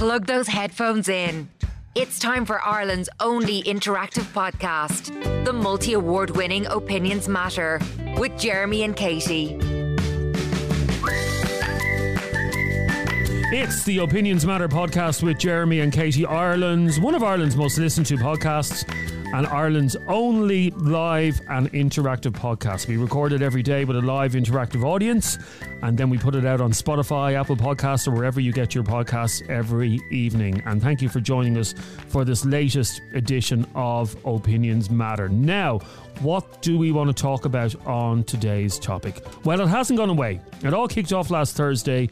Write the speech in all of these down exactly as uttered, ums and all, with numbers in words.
Plug those headphones in. It's time for Ireland's only interactive podcast, the multi-award-winning Opinions Matter, with Jeremy and Katie. It's the Opinions Matter podcast with Jeremy and Katie. Ireland's, one of Ireland's most listened to podcasts, and Ireland's only live and interactive podcast. We record it every day with a live interactive audience, and then we put it out on Spotify, Apple Podcasts, or wherever you get your podcasts every evening. And thank you for joining us for this latest edition of Opinions Matter. Now, what do we want to talk about on today's topic? Well, it hasn't gone away. It all kicked off last Thursday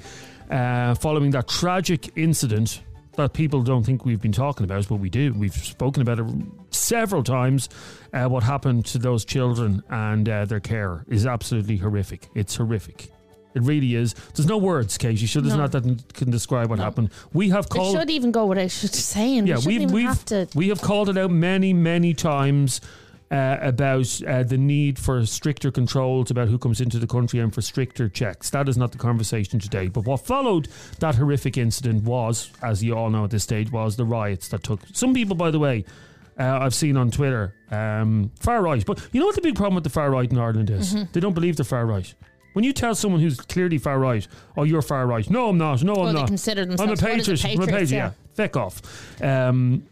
uh, following that tragic incident that people don't think we've been talking about, but we do. We've spoken about it several times. Uh, what happened to those children and uh, their care is absolutely horrific. It's horrific. It really is. There's no words, Katie. Sure, there's no. not that can describe what no. happened. We have called. It should even go without saying. Yeah, we we've, even we've, have to. We have called it out many, many times. Uh, about uh, the need for stricter controls about who comes into the country and for stricter checks. That is not the conversation today. But what followed that horrific incident was, as you all know at this stage, was the riots that took... Some people, by the way, uh, I've seen on Twitter, um, far right. But you know what the big problem with the far right in Ireland is? Mm-hmm. They don't believe they're far right. When you tell someone who's clearly far right, oh, you're far right. No, I'm not. No, well, I'm they not. Consider themselves I'm a patriot. I'm a patriot, yeah. Feck off. Um...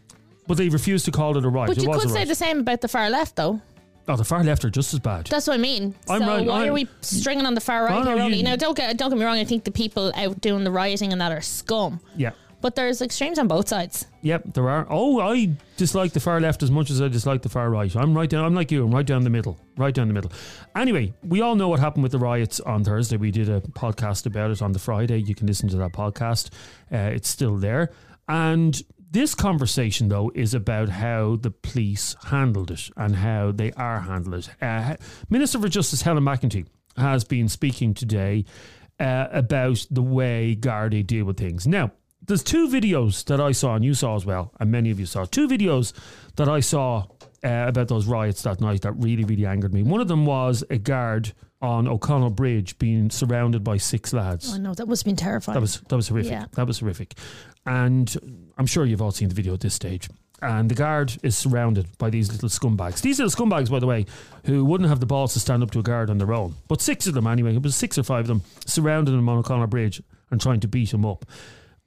But they refused to call it a right. But it you was could say right. the same about the far left, though. Oh, the far left are just as bad. That's what I mean. I'm so right, why I'm, are we stringing on the far right? No, no, you, now, don't get don't get me wrong. I think the people out doing the rioting and that are scum. Yeah. But there's extremes on both sides. Yep, there are. Oh, I dislike the far left as much as I dislike the far right. I'm right down. I'm like you. I'm right down the middle. Right down the middle. Anyway, we all know what happened with the riots on Thursday. We did a podcast about it on the Friday. You can listen to that podcast. Uh, it's still there. And this conversation, though, is about how the police handled it and how they are handling it. Uh, Minister for Justice Helen McEntee has been speaking today uh, about the way Gardaí deal with things. Now, there's two videos that I saw, and you saw as well, and many of you saw, two videos that I saw uh, about those riots that night that really, really angered me. One of them was a guard on O'Connell Bridge being surrounded by six lads. Oh no, that must have been terrifying. That was that was horrific. Yeah. That was horrific. And I'm sure you've all seen the video at this stage. And the guard is surrounded by these little scumbags. These little scumbags, by the way, who wouldn't have the balls to stand up to a guard on their own. But six of them anyway, it was six or five of them, surrounding him on O'Connell Bridge and trying to beat him up.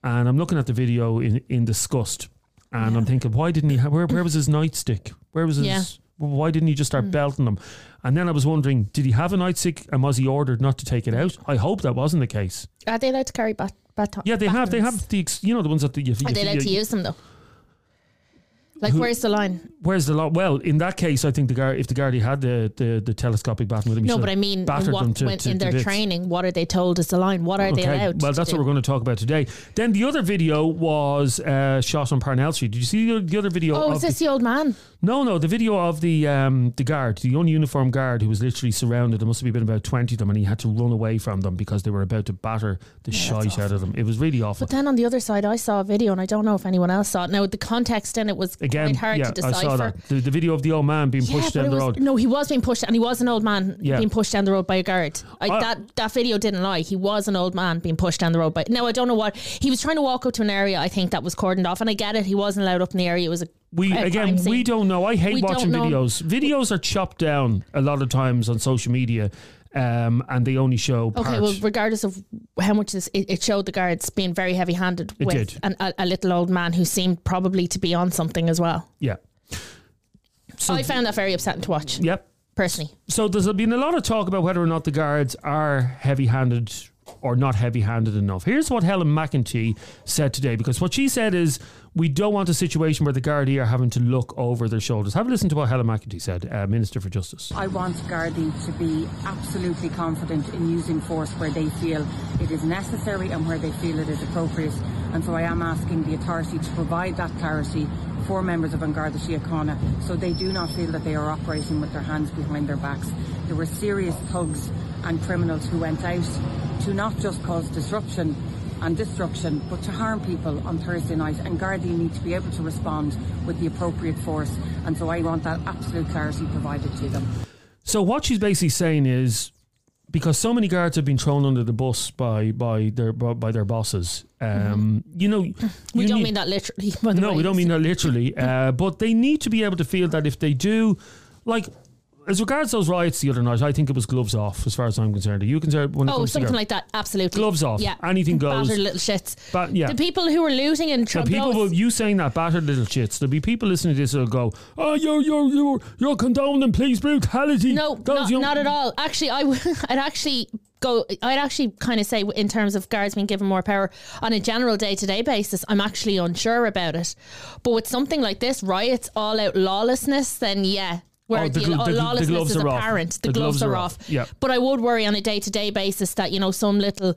And I'm looking at the video in, in disgust. And yeah. I'm thinking, why didn't he, ha- where, where was his nightstick? Where was his... Yeah. Why didn't he just start mm. belting them? And then I was wondering, did he have a nightstick and was he ordered not to take it out? I hope that wasn't the case. Are they allowed to carry bat- batons? Yeah, they batons. have. They have the, you know, the ones that the, you, Are you, they allowed you, to use them though? Like, who, where's the line? Where's the line? Well, in that case, I think the guard, if the guard had the, the, the telescopic baton with him, no, but I mean, in, what, to, when, to, in their to training, what are they told is the line? What are okay. they allowed? Well, to that's do? what we're going to talk about today. Then the other video was uh, shot on Parnell Street. Did you see the, the other video? Oh, of is this the, the old man? No, no, the video of the um, the guard, the ununiformed guard who was literally surrounded. There must have been about twenty of them, and he had to run away from them because they were about to batter the yeah, shite out of them. It was really awful. But then on the other side, I saw a video, and I don't know if anyone else saw it. Now, the context in it was. Again, hard yeah, to decipher. I saw that. The, the video of the old man being yeah, pushed down the was, road. No, he was being pushed, and he was an old man yeah. being pushed down the road by a guard. I, I, that that video didn't lie. He was an old man being pushed down the road by. Now I don't know what he was trying to walk up to an area. I think that was cordoned off, and I get it. He wasn't allowed up in the area. It was a we a again. Crime scene. We don't know. I hate we watching videos. Videos are chopped down a lot of times on social media. Um, and they only show part. Okay, well, regardless of how much this, it, it showed the guards being very heavy-handed it with an, a, a little old man who seemed probably to be on something as well. Yeah. So I found that very upsetting to watch. Yep. Personally. So there's been a lot of talk about whether or not the guards are heavy-handed or not heavy-handed enough. Here's what Helen McEntee said today, because what she said is we don't want a situation where the Gardaí are having to look over their shoulders. Have a listen to what Helen McEntee said, uh, Minister for Justice. I want Gardaí to be absolutely confident in using force where they feel it is necessary and where they feel it is appropriate. And so I am asking the authority to provide that clarity for members of An Garda Síochána so they do not feel that they are operating with their hands behind their backs. There were serious thugs and criminals who went out to not just cause disruption and destruction, but to harm people on Thursday night. And Gardaí need to be able to respond with the appropriate force. And so I want that absolute clarity provided to them. So what she's basically saying is, because so many guards have been thrown under the bus by by their by their bosses. Um, mm-hmm. You know, you we don't need, mean that literally. By the no, way. we don't mean that literally. Uh, but they need to be able to feel that if they do, like. As regards those riots the other night, I think it was gloves off, as far as I'm concerned. Are you concerned? When it oh, comes something to like that, absolutely. Gloves off. Yeah, anything goes. Battered little shits. But yeah, the people who are looting and tr- people will, you saying that battered little shits. There'll be people listening to this who'll go, "Oh, you're you're you're you're condoning police brutality." No, not, not at all. Actually, I would. I'd actually. Go, I'd actually kind of say in terms of guards being given more power on a general day-to-day basis, I'm actually unsure about it. But with something like this, riots, all-out lawlessness, then yeah, where oh, the, the, the, the lawlessness is apparent. The, the gloves, gloves are, are off. off. Yeah. But I would worry on a day-to-day basis that, you know, some little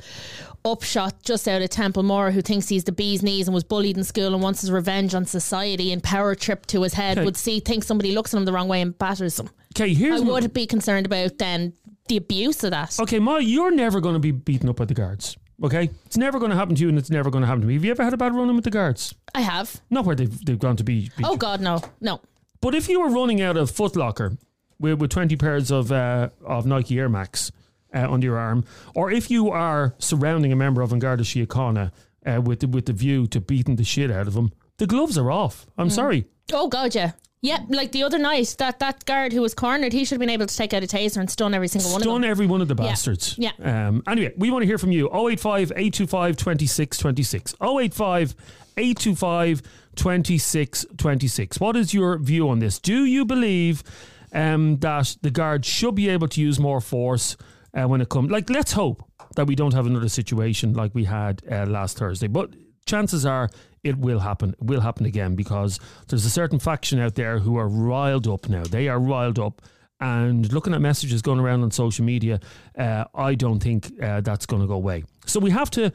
upshot just out of Templemore who thinks he's the bee's knees and was bullied in school and wants his revenge on society and power trip to his head okay. would see think somebody looks at him the wrong way and batters him. Okay, here's I would be concerned about then the abuse of that. Okay, Ma, you're never going to be beaten up by the guards. Okay, it's never going to happen to you, and it's never going to happen to me. Have you ever had a bad run in with the guards? I have. Not where they've they've gone to be. Oh you. God, no, no. But if you were running out of Foot Locker with, with twenty pairs of uh, of Nike Air Max uh, under your arm, or if you are surrounding a member of An Garda Síochána uh, with the, with the view to beating the shit out of them, the gloves are off. I'm mm. sorry. Oh God, yeah. Yep, yeah, like the other night, that, that guard who was cornered, he should have been able to take out a taser and stun every single stun one of them. Stun every one of the bastards. Yeah. yeah. Um, anyway, we want to hear from you. oh eight five, eight two five, two six two six. oh eight five, eight two five, two six two six. What is your view on this? Do you believe um, that the guard should be able to use more force uh, when it comes... Like, let's hope that we don't have another situation like we had uh, last Thursday. But chances are... It will happen. It will happen again because there's a certain faction out there who are riled up now. They are riled up. And looking at messages going around on social media, uh, I don't think uh, that's going to go away. So we have to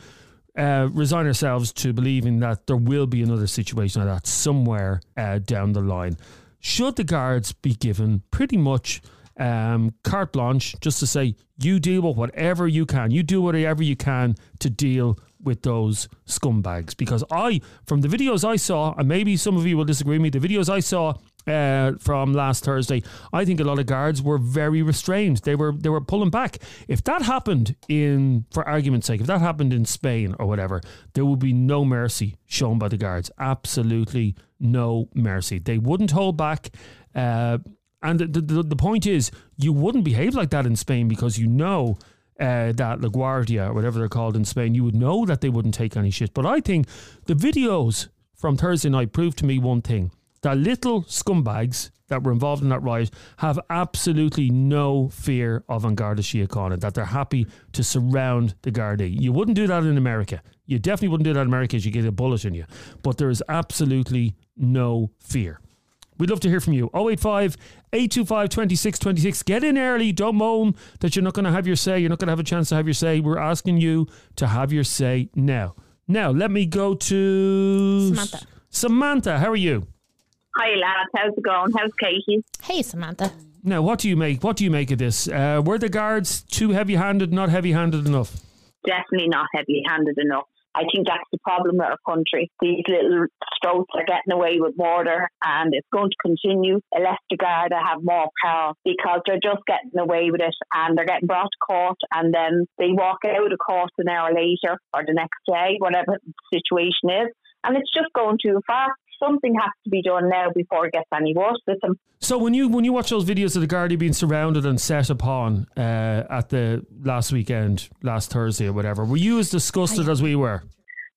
uh, resign ourselves to believing that there will be another situation like that somewhere uh, down the line. Should the guards be given pretty much um, carte blanche just to say, you deal with whatever you can. You do whatever you can to deal with with those scumbags, because I, from the videos I saw, and maybe some of you will disagree with me, the videos I saw uh, from last Thursday, I think a lot of guards were very restrained. They were they were pulling back. If that happened in, for argument's sake, if that happened in Spain or whatever, there would be no mercy shown by the guards. Absolutely no mercy. They wouldn't hold back. Uh, and the, the the point is, you wouldn't behave like that in Spain because you know. Uh, that LaGuardia or whatever they're called in Spain, you would know that they wouldn't take any shit. But I think the videos from Thursday night proved to me one thing, that little scumbags that were involved in that riot have absolutely no fear of An Garda Síochána, that they're happy to surround the Gardaí. You wouldn't do that in America. You definitely wouldn't do that in America as you get a bullet in you. But there is absolutely no fear. We'd love to hear from you. oh eight five, eight two five, two six two six. Get in early. Don't moan that you're not going to have your say. You're not going to have a chance to have your say. We're asking you to have your say now. Now, let me go to... Samantha. Samantha, how are you? Hi, lads. How's it going? How's Katie? Hey, Samantha. Now, what do you make? What do you make of this? Uh, were the guards too heavy-handed, not heavy-handed enough? Definitely not heavy-handed enough. I think that's the problem with our country. These little stoats are getting away with murder, and it's going to continue unless the Garda have more power, because they're just getting away with it, and they're getting brought to court, and then they walk out of court an hour later or the next day, whatever the situation is, and it's just going too far. Something has to be done now before it gets any worse with them. So when you when you watch those videos of the Gardaí being surrounded and set upon uh, at the last weekend, last Thursday or whatever, were you as disgusted I, as we were?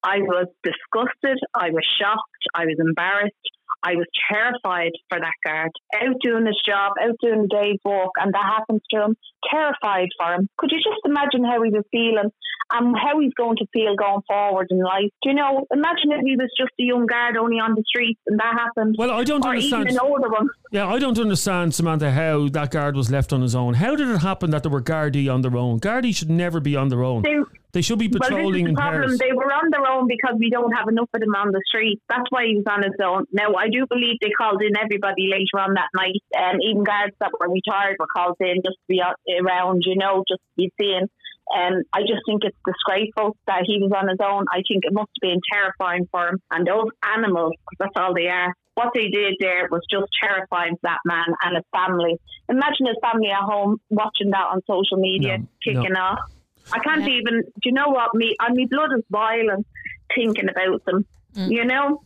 I was disgusted. I was shocked. I was embarrassed. I was terrified for that guard. Out doing his job, out doing a day's walk, and that happens to him. Terrified for him. Could you just imagine how he was feeling and how he's going to feel going forward in life? Do you know, imagine if he was just a young guard only on the streets and that happened. Well, I don't or understand. Even an older one. Yeah, I don't understand, Samantha, how that guard was left on his own. How did it happen that there were Gardaí on their own? Gardaí should never be on their own. They, They should be patrolling in Paris. Well, this is the problem. They were on their own because we don't have enough of them on the street. That's why he was on his own. Now, I do believe they called in everybody later on that night. Um, even guards that were retired were called in just to be around, you know, just to be seeing. Um, I just think it's disgraceful that he was on his own. I think it must have been terrifying for him. And those animals, because that's all they are, what they did there was just terrifying for that man and his family. Imagine his family at home watching that on social media, no, kicking no. off. I can't yeah. even, do you know what, me, I mean, blood is boiling thinking about them, mm. you know?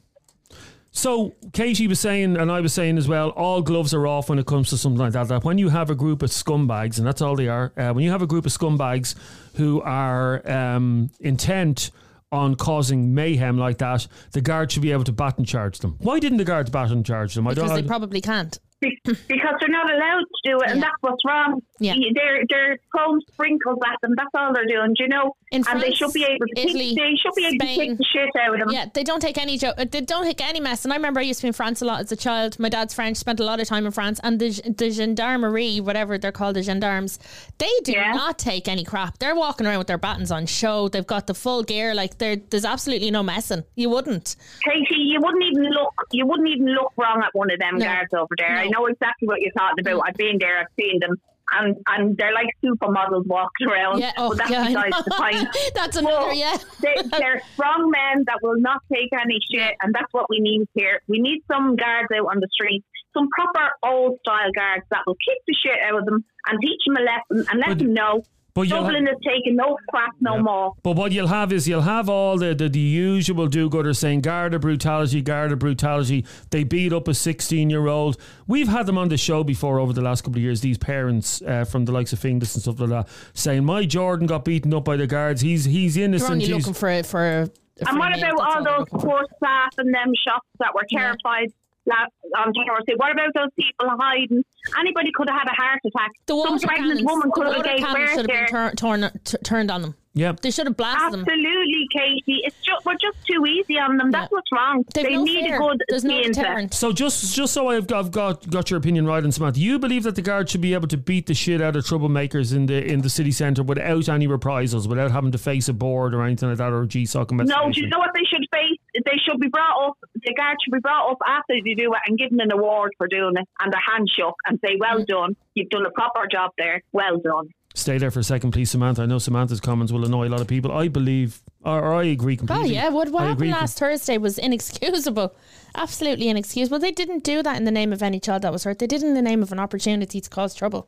So Katie was saying, and I was saying as well, all gloves are off when it comes to something like that. That when you have a group of scumbags, and that's all they are, uh, when you have a group of scumbags who are um, intent on causing mayhem like that, the guards should be able to baton charge them. Why didn't the guards baton charge them? I because don't, they probably can't. Because they're not allowed to do it, and yeah. that's what's wrong. Yeah. They're they're throwing sprinkles at them. That's all they're doing. Do you know? In and France, they should be able to Italy, take, they should be able Spain. to take the shit out of them. Yeah, they don't take any joke. They don't take any mess. And I remember I used to be in France a lot as a child. My dad's French, spent a lot of time in France, and the the gendarmerie, whatever they're called, the gendarmes, they do yeah. not take any crap. They're walking around with their batons on show. They've got the full gear. Like there's absolutely no messing. You wouldn't. Katie, you wouldn't even look. You wouldn't even look wrong at one of them no. guards over there. No. I know exactly what you're talking about. I've been there, I've seen them, and, and they're like supermodels walking around. Yeah, oh, but that's yeah, besides the point. That's another, well, yeah. they, they're strong men that will not take any shit, and that's what we need here. We need some guards out on the street, some proper old-style guards that will kick the shit out of them and teach them a lesson and let but, them know but Dublin is taking no crap no yeah. more. But what you'll have is you'll have all the, the, the usual do-gooders saying Garda brutality, Garda brutality. They beat up a sixteen-year-old. We've had them on the show before over the last couple of years, these parents uh, from the likes of Finglas and stuff like that, saying, my Jordan got beaten up by the guards. He's he's innocent. They're only he's... looking for... for, for and what about all, all those poor staff in them shops that were terrified? Yeah. Last, um, what about those people hiding? Anybody could have had a heart attack. The Some pregnant cannons, woman could have gave birth should have been tur- torn, t- turned on them. Yep. They should have blasted Absolutely, them. Absolutely, Katie. It's just, we're just too easy on them. That's yep. what's wrong. They've they no need fear. a good There's no deterrent. So just just so I've got, I've got got your opinion right on Samantha, you believe that the guard should be able to beat the shit out of troublemakers in the in the city centre without any reprisals, without having to face a board or anything like that, or a G S O C investigation? No, do you know what they should face? They should be brought up, the guard should be brought up after they do it and given an award for doing it and a handshake and say, well mm. done, you've done a proper job there, well done. Stay there for a second, please, Samantha. I know Samantha's comments will annoy a lot of people. I believe, or, or I agree completely. Oh, yeah. What, what happened last com- Thursday was inexcusable. Absolutely inexcusable. They didn't do that in the name of any child that was hurt. They did it in the name of an opportunity to cause trouble.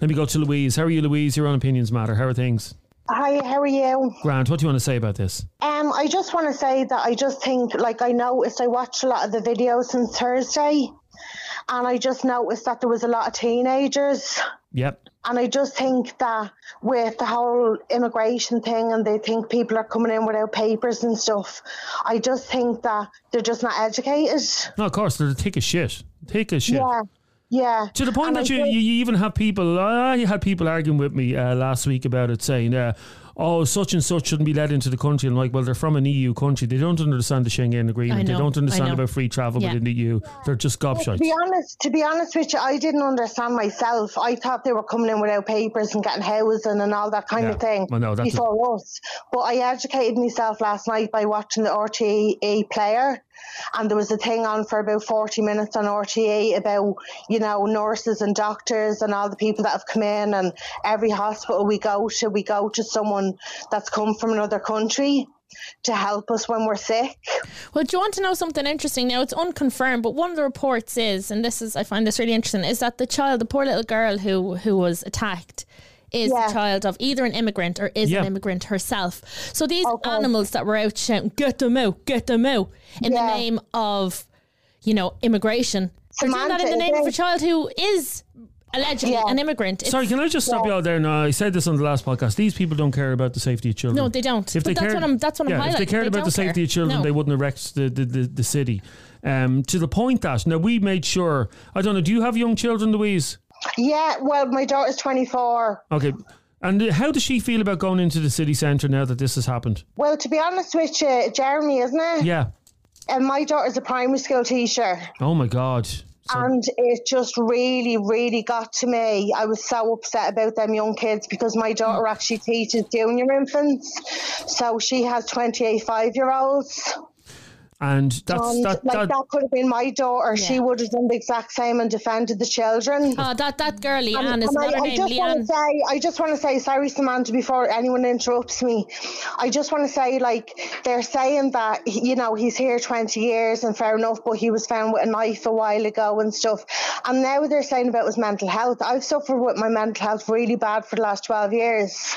Let me go to Louise. How are you, Louise? Your own opinions matter. How are things? Hi, how are you? Grant, what do you want to say about this? Um, I just want to say that I just think, like, I noticed, I watched a lot of the videos since Thursday, and I just noticed that there was a lot of teenagers. Yep. And I just think that with the whole immigration thing and they think people are coming in without papers and stuff, I just think that they're just not educated. No, of course, they're thick as shit. Thick as shit. Yeah, yeah. To the point and that you, think- you even have people, I had people arguing with me uh, last week about it saying, uh, oh, such and such shouldn't be let into the country. I'm like, well, they're from an E U country. They don't understand the Schengen agreement. Know, they don't understand about free travel yeah. within the E U. Yeah. They're just gobshites. Well, to be honest, to be honest with you, I didn't understand myself. I thought they were coming in without papers and getting housing and all that kind yeah. of thing well, no, that's before a... us. But I educated myself last night by watching the R T É player. And there was a thing on for about forty minutes on R T É about, you know, nurses and doctors and all the people that have come in, and every hospital we go to, we go to someone that's come from another country to help us when we're sick. Well, do you want to know something interesting? Now, it's unconfirmed, but one of the reports is, and this is, I find this really interesting, is that the child, the poor little girl who, who was attacked, is yeah. the child of either an immigrant or is yeah. an immigrant herself. So these okay. animals that were out shouting, get them out, get them out, in yeah. the name of, you know, immigration. They're doing that in the name of a child who is allegedly yeah. an immigrant. It's, Sorry, can I just stop yeah. you out there now? I said this on the last podcast. These people don't care about the safety of children. No, they don't. If but they that's, cared, what I'm, that's what I'm yeah, highlighting. If they cared they about the safety care. of children, no. they wouldn't erect the, the, the, the city. Um, to the point that, now we made sure, I don't know, do you have young children, Louise? Yeah, well, my daughter's twenty-four. Okay. And how does she feel about going into the city centre now that this has happened? Well, to be honest with you, Jeremy, isn't it? Yeah. And my daughter's a primary school teacher. Oh, my God. So. And it just really, really got to me. I was so upset about them young kids because my daughter mm. actually teaches junior infants. So she has twenty-eight five-year-olds. And that's and that, like that, that could have been my daughter. Yeah. She would have done the exact same and defended the children. Oh, that that girl, Leanne, is not her name, Leanne. I just want to say, sorry, Samantha, before anyone interrupts me, I just want to say, like, they're saying that, you know, he's here twenty years and fair enough, but he was found with a knife a while ago and stuff. And now they're saying about his mental health. I've suffered with my mental health really bad for the last twelve years.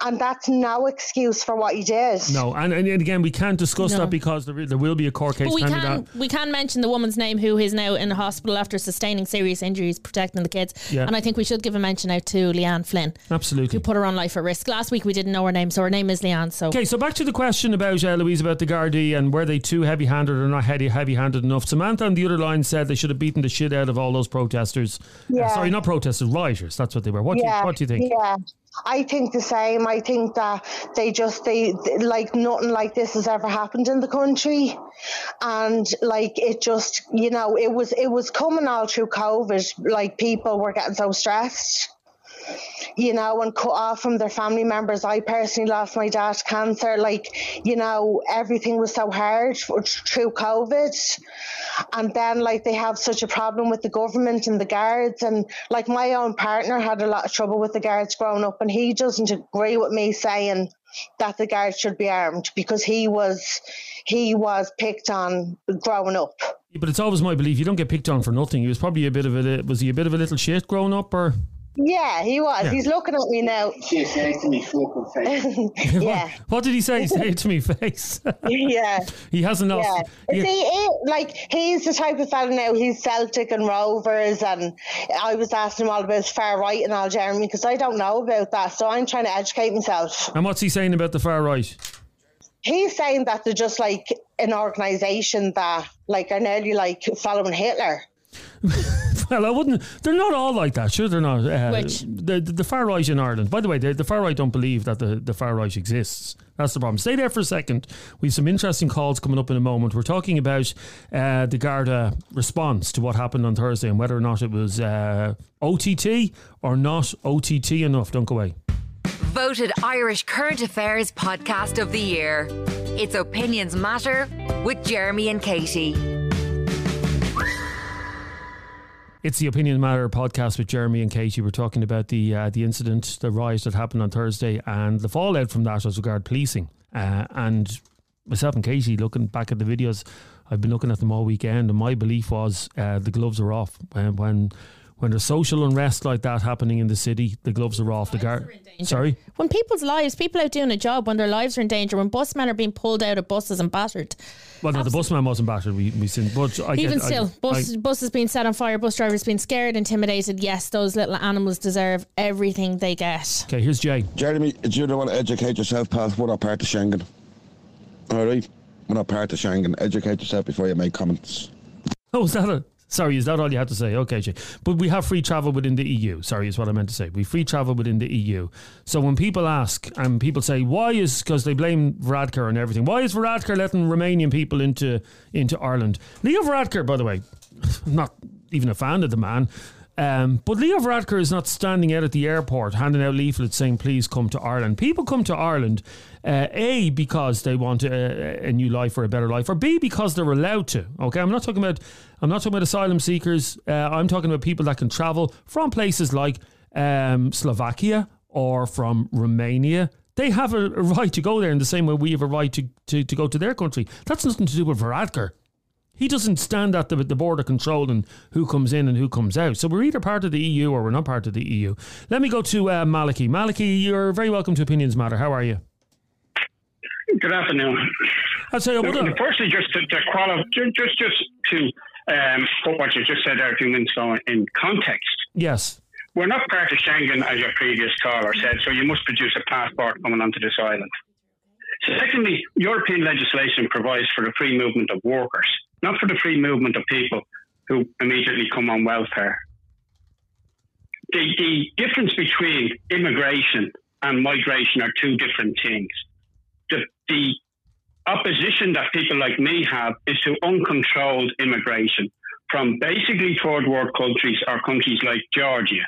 And that's no excuse for what he did. No, and, and again, we can't discuss no. that because there, there will be a court case. But we can, we can mention the woman's name who is now in the hospital after sustaining serious injuries protecting the kids. Yeah. And I think we should give a mention out to Leanne Flynn. Absolutely. Who put her own life at risk. Last week we didn't know her name, so her name is Leanne. So. Okay, so back to the question about, uh, Louise, about the Gardaí and were they too heavy-handed or not heavy, heavy-handed enough. Samantha on the other line said they should have beaten the shit out of all those protesters. Yeah. Uh, sorry, not protesters, rioters. That's what they were. What, yeah. do, you, what do you think? Yeah. I think the same. I think that they just, they, like, nothing like this has ever happened in the country. And, like, it just, you know, it was, it was coming all through COVID. Like, people were getting so stressed, you know, and cut off from their family members. I personally lost my dad to cancer. Like, you know, everything was so hard for, through COVID. And then, like, they have such a problem with the government and the guards. And, like, my own partner had a lot of trouble with the guards growing up, and he doesn't agree with me saying that the guards should be armed because he was he was picked on growing up. But it's always my belief you don't get picked on for nothing. He was probably a bit of a was he a bit of a little shit growing up, or? Yeah, he was. Yeah. He's looking at me now. She said to me, fucking face. Yeah. What, what did he say? Say to me, face. Yeah. He hasn't lost. Yeah. He, See, he, like, he's the type of fella now, he's Celtic and Rovers, and I was asking him all about far right and all, Jeremy, because I don't know about that, so I'm trying to educate myself. And what's he saying about the far right? He's saying that they're just like an organisation that, like, are nearly like following Hitler. Well, I wouldn't. They're not all like that, sure. They're not. Uh, Which the, the the far right in Ireland. By the way, the, the far right don't believe that the, the far right exists. That's the problem. Stay there for a second. We have some interesting calls coming up in a moment. We're talking about uh, the Garda response to what happened on Thursday and whether or not it was uh, O T T or not O T T enough. Don't go away. Voted Irish Current Affairs Podcast of the Year. It's Opinions Matter with Jeremy and Katie. It's the Opinion Matter podcast with Jeremy and Katie. We're talking about the uh, the incident, the riot that happened on Thursday and the fallout from that as regard policing. Uh, and myself and Katie, looking back at the videos, I've been looking at them all weekend, and my belief was uh, the gloves are off. When, when when there's social unrest like that happening in the city, the gloves are off. The guard. Sorry? When people's lives, people out doing a job, when their lives are in danger, when busmen are being pulled out of buses and battered. Well, no, Absolutely. The busman wasn't battered. We we seen, but I even get, still, I, bus, I, buses being set on fire, bus drivers being scared, intimidated. Yes, those little animals deserve everything they get. Okay, here's Jay. Jeremy, do you don't want to educate yourself, pal? We're not part of Schengen. All right, we're not part of Schengen. Educate yourself before you make comments. Oh, is that a? Sorry, is that all you had to say? Okay, Jay. But we have free travel within the E U. Sorry, is what I meant to say. We free travel within the E U. So when people ask, and people say, why is, because they blame Varadkar and everything, why is Varadkar letting Romanian people into into Ireland? Leo Varadkar, by the way, I'm not even a fan of the man, um, but Leo Varadkar is not standing out at the airport handing out leaflets saying, please come to Ireland. People come to Ireland, Uh, A, because they want a, a new life or a better life, or B, because they're allowed to. Okay, I'm not talking about I'm not talking about asylum seekers. Uh, I'm talking about people that can travel from places like um, Slovakia or from Romania. They have a, a right to go there in the same way we have a right to, to, to go to their country. That's nothing to do with Varadkar. He doesn't stand at the, the border controlling who comes in and who comes out. So we're either part of the E U or we're not part of the E U. Let me go to uh, Malachy. Malachy, you're very welcome to Opinions Matter. How are you? Good afternoon. I'd say, well, so, firstly, just to, to qualify, just just to um, put what you just said there a few minutes ago in context. Yes. We're not part of Schengen, as your previous caller said, so you must produce a passport coming onto this island. Secondly, European legislation provides for the free movement of workers, not for the free movement of people who immediately come on welfare. The, the difference between immigration and migration are two different things. The, the opposition that people like me have is to uncontrolled immigration from basically third world countries or countries like Georgia.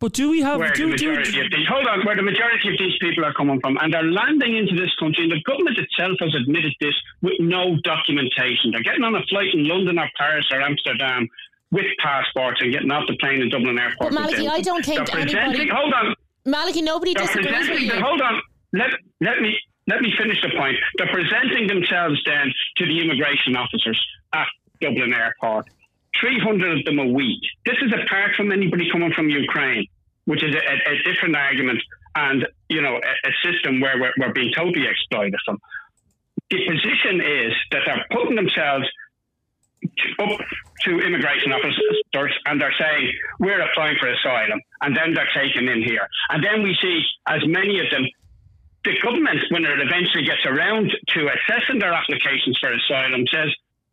But do we have... Where do, the majority do, of these, hold on, where the majority of these people are coming from, and they're landing into this country, and the government itself has admitted this with no documentation. They're getting on a flight in London or Paris or Amsterdam with passports and getting off the plane in Dublin Airport. But Malachy, I don't think anybody... Hold on. Malachy, nobody disagrees with you. Hold on. Let, let me... Let me finish the point. They're presenting themselves then to the immigration officers at Dublin Airport. three hundred of them a week. This is apart from anybody coming from Ukraine, which is a, a, a different argument and, you know, a, a system where we're, we're being totally exploited from. The position is that they're putting themselves to, up to immigration officers and they're saying, we're applying for asylum, and then they're taken in here. And then we see as many of them. The government, when it eventually gets around to assessing their applications for asylum, says,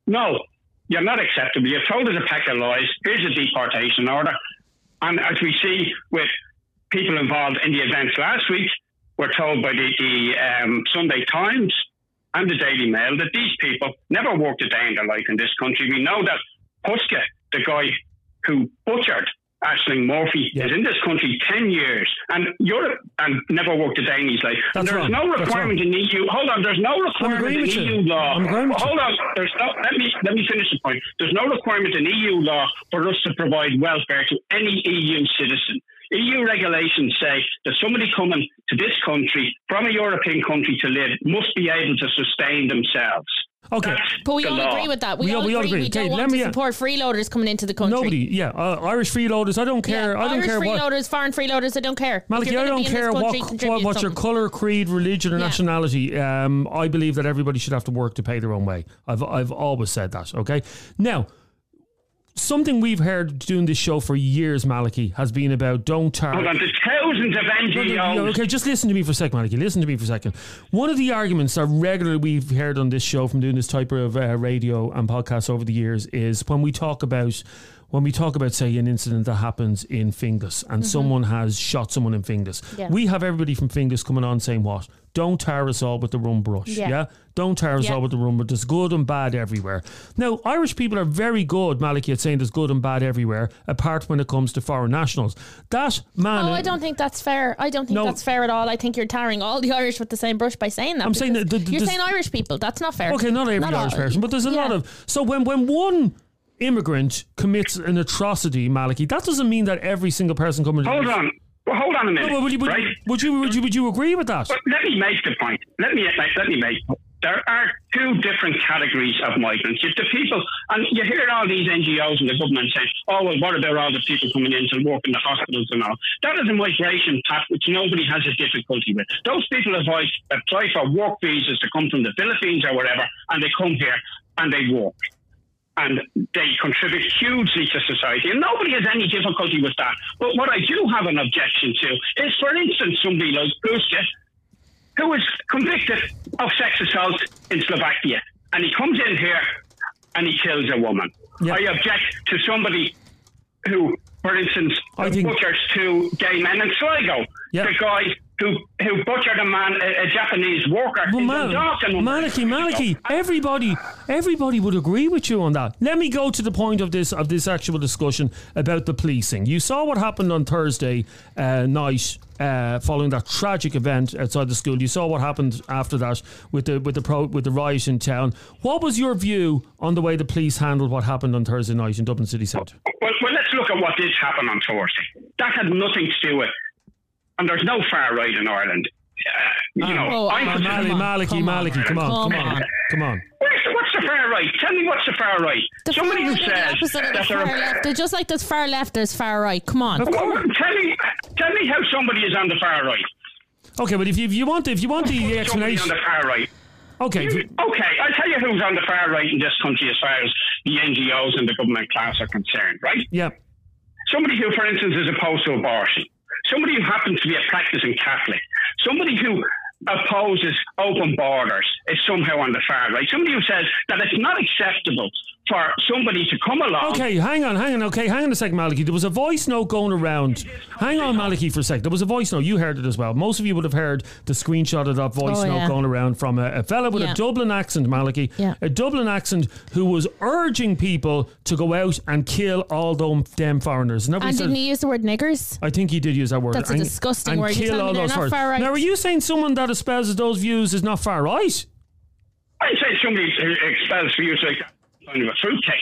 no, you're not acceptable. You've told us a pack of lies. Here's a deportation order. And as we see with people involved in the events last week, we're told by the, the um, Sunday Times and the Daily Mail that these people never worked a day in their life in this country. We know that Puska, the guy who butchered Ashling Murphy, yeah, is in this country ten years and Europe and never worked a day in his life. That's and there's wrong. no requirement in E U. Hold on, there's no requirement in E U law. Hold on, there's no. Let me let me finish the point. There's no requirement in E U law for us to provide welfare to any E U citizen. E U regulations say that somebody coming to this country from a European country to live must be able to sustain themselves. Okay, but we all agree with that. We, we, all, we all agree. We don't okay, want let me, to support freeloaders coming into the country. Nobody, yeah, uh, Irish freeloaders. I don't care. Yeah, I don't Irish care freeloaders, what, foreign freeloaders. I don't care. Malachy, I don't care country, what, what what's your colour, creed, religion, or yeah. nationality. Um, I believe that everybody should have to work to pay their own way. I've I've always said that. Okay, now. Something we've heard doing this show for years, Malachy, has been about don't target. Hold on, there's thousands of N G Os. Okay, just listen to me for a second, Malachy. Listen to me for a second. One of the arguments that regularly we've heard on this show from doing this type of uh, radio and podcasts over the years is when we talk about, when we talk about, say, an incident that happens in Finglas and mm-hmm. someone has shot someone in Finglas. Yeah. We have everybody from Finglas coming on saying what? Don't tar us all with the rum brush. Yeah. yeah? Don't tar us yeah. all with the rum brush. There's good and bad everywhere. Now, Irish people are very good, Malachy, at saying there's good and bad everywhere, apart when it comes to foreign nationals. That man... Oh, I don't think that's fair. I don't think no, that's fair at all. I think you're tarring all the Irish with the same brush by saying that. I'm saying that... The, the, you're saying Irish people. That's not fair. Okay, not every not Irish all. person, but there's a yeah. lot of... So when, when one... immigrant commits an atrocity, Malachy, that doesn't mean that every single person coming to... Hold this. on. Well, hold on a minute. No, would, you, would, right? you, would, you, would, you, would you agree with that? But let me make the point. Let me, let me make... There are two different categories of migrants. If the people... And you hear all these N G Os and the government saying, oh, well, what about all the people coming in to work in the hospitals and all? That is a migration path which nobody has a difficulty with. Those people apply, apply for work visas to come from the Philippines or wherever, and they come here and they work. And they contribute hugely to society. And nobody has any difficulty with that. But what I do have an objection to is, for instance, somebody like Puska, who was convicted of sex assault in Slovakia, and he comes in here and he kills a woman. Yep. I object to somebody who, for instance, think... butchers two gay men in Sligo. Yep. The guy who who butchered a man, a, a Japanese worker. Well, Mal- Malachy, Malachy, everybody, everybody would agree with you on that. Let me go to the point of this of this actual discussion about the policing. You saw what happened on Thursday uh, night uh, following that tragic event outside the school. You saw what happened after that with the with the pro, with the riot in town. What was your view on the way the police handled what happened on Thursday night in Dublin City Centre? Well, well, let's look at what did happen on Thursday. That had nothing to do with. And there's no far right in Ireland. Uh, you oh, know, oh, I'm Malachy, Malachy, Malachy, come on, come on, come on. Where's, what's the far right? Tell me what's the far right. The Somebody far who right says the that far they're left. They're just like there's far left, there's far right. Come on. Well, tell me, tell me how somebody is on the far right. Okay, but if you, if you want, if you want the explanation, on the far right. Okay. You, okay, I'll tell you who's on the far right in this country as far as the N G Os and the government class are concerned, right? Yeah. Somebody who, for instance, is opposed to abortion. Somebody who happens to be a practicing Catholic, somebody who opposes open borders is somehow on the far right. Somebody who says that it's not acceptable for somebody to come along. Okay, hang on, hang on, okay, hang on a second, Malachy. There was a voice note going around. Hang on, Malachy, for a sec. There was a voice note. You heard it as well. Most of you would have heard the screenshot of that voice oh, note yeah. going around from a, a fella with yeah. a Dublin accent, Malachy. Yeah. A Dublin accent who was urging people to go out and kill all them damn foreigners. And, and said, didn't he use the word niggers? I think he did use that word. That's and, a disgusting and word. And kill all those foreigners. Right. Now, are you saying someone that espouses those views is not far right? I say somebody who espouses views like that. Kind of a fruitcake.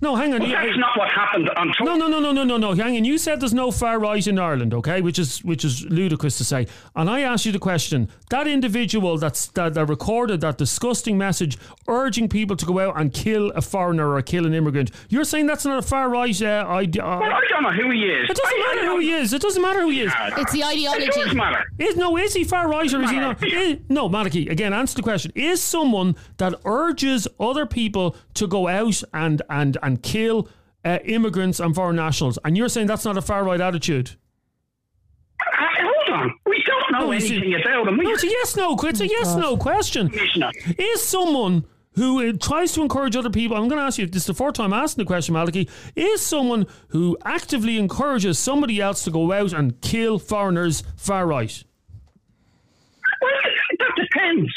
No, hang on. Well, that's I, not what happened on Tuesday. No, no, no, no, no, no, no. Hang on. You said there's no far right in Ireland, okay? Which is which is ludicrous to say. And I asked you the question: that individual that's, that that recorded that disgusting message urging people to go out and kill a foreigner or kill an immigrant. You're saying that's not a far right uh, idea? Uh, well, I don't know who he is. It doesn't I, matter I who he is. It doesn't matter who he is. It's the ideology. It doesn't matter. Is, no, is he far right or is he not? Is, no, Malachy. Again, answer the question: is someone that urges other people to go out and and and kill uh, immigrants and foreign nationals, and you're saying that's not a far right attitude? Uh, hold on, we don't know no, anything about them. No, it's a yes no. It's a yes no question. Is someone who tries to encourage other people? I'm going to ask you. This is the fourth time asking the question, Malachy. Is someone who actively encourages somebody else to go out and kill foreigners far right? Well, that depends.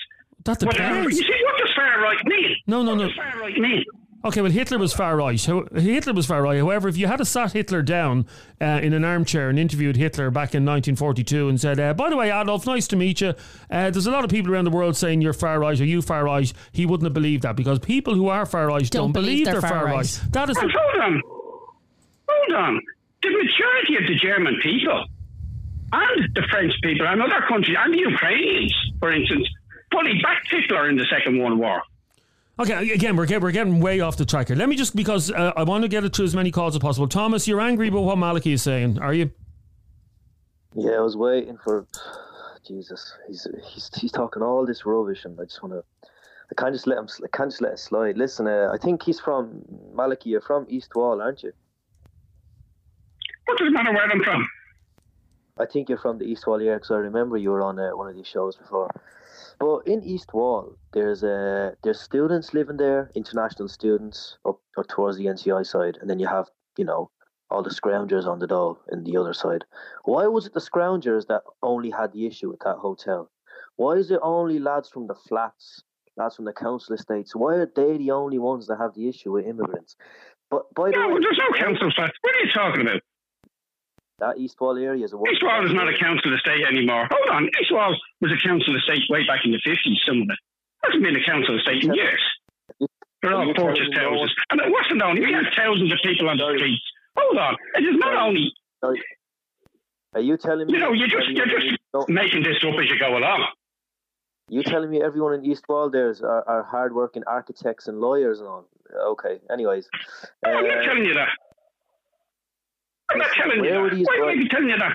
That depends. Whatever. You see, what does far right mean? No, no, what no. What does far right mean? Okay, well, Hitler was far right. Hitler was far right. However, if you had a sat Hitler down uh, in an armchair and interviewed Hitler back in nineteen forty-two and said, uh, by the way, Adolf, nice to meet you. Uh, there's a lot of people around the world saying you're far right or you far right. He wouldn't have believed that because people who are far right don't, don't believe they're, they're far, far right. right. That is. Oh, hold on. Hold on. The majority of the German people and the French people and other countries and the Ukrainians, for instance, fully backed Hitler in the Second World War. Okay, again, we're getting, we're getting way off the track here. Let me just, because uh, I want to get it through as many calls as possible. Thomas, you're angry about what Malachy is saying, are you? Yeah, I was waiting for... Jesus, he's he's, he's talking all this rubbish and I just want to... I can't just let him I can't just let it slide. Listen, uh, I think he's from... Malachy, you're from East Wall, aren't you? What does it matter where I'm from? I think you're from the East Wall here because I remember you were on uh, one of these shows before. But in East Wall, there's uh, there's students living there, international students up, up towards the N C I side. And then you have, you know, all the scroungers on the dole in the other side. Why was it the scroungers that only had the issue with that hotel? Why is it only lads from the flats, lads from the council estates? Why are they the only ones that have the issue with immigrants? But by the no, way, there's no council flats. What are you talking about? That East Wall area is a East Wall is not a council estate anymore. Hold on, East Wall was a council estate way back in the fifties. Some of it hasn't been a council estate in years. They're all fortress houses, and it wasn't only we had thousands of people on the streets. Hold on, it is not only. Are you telling me? You know, you're just you're just making this up as you go along. You telling me everyone in East Wall there's are, are hard-working architects and lawyers and all? Okay, anyways. No, uh, I'm not telling you that. I'm not telling you that. Why would I be telling you that?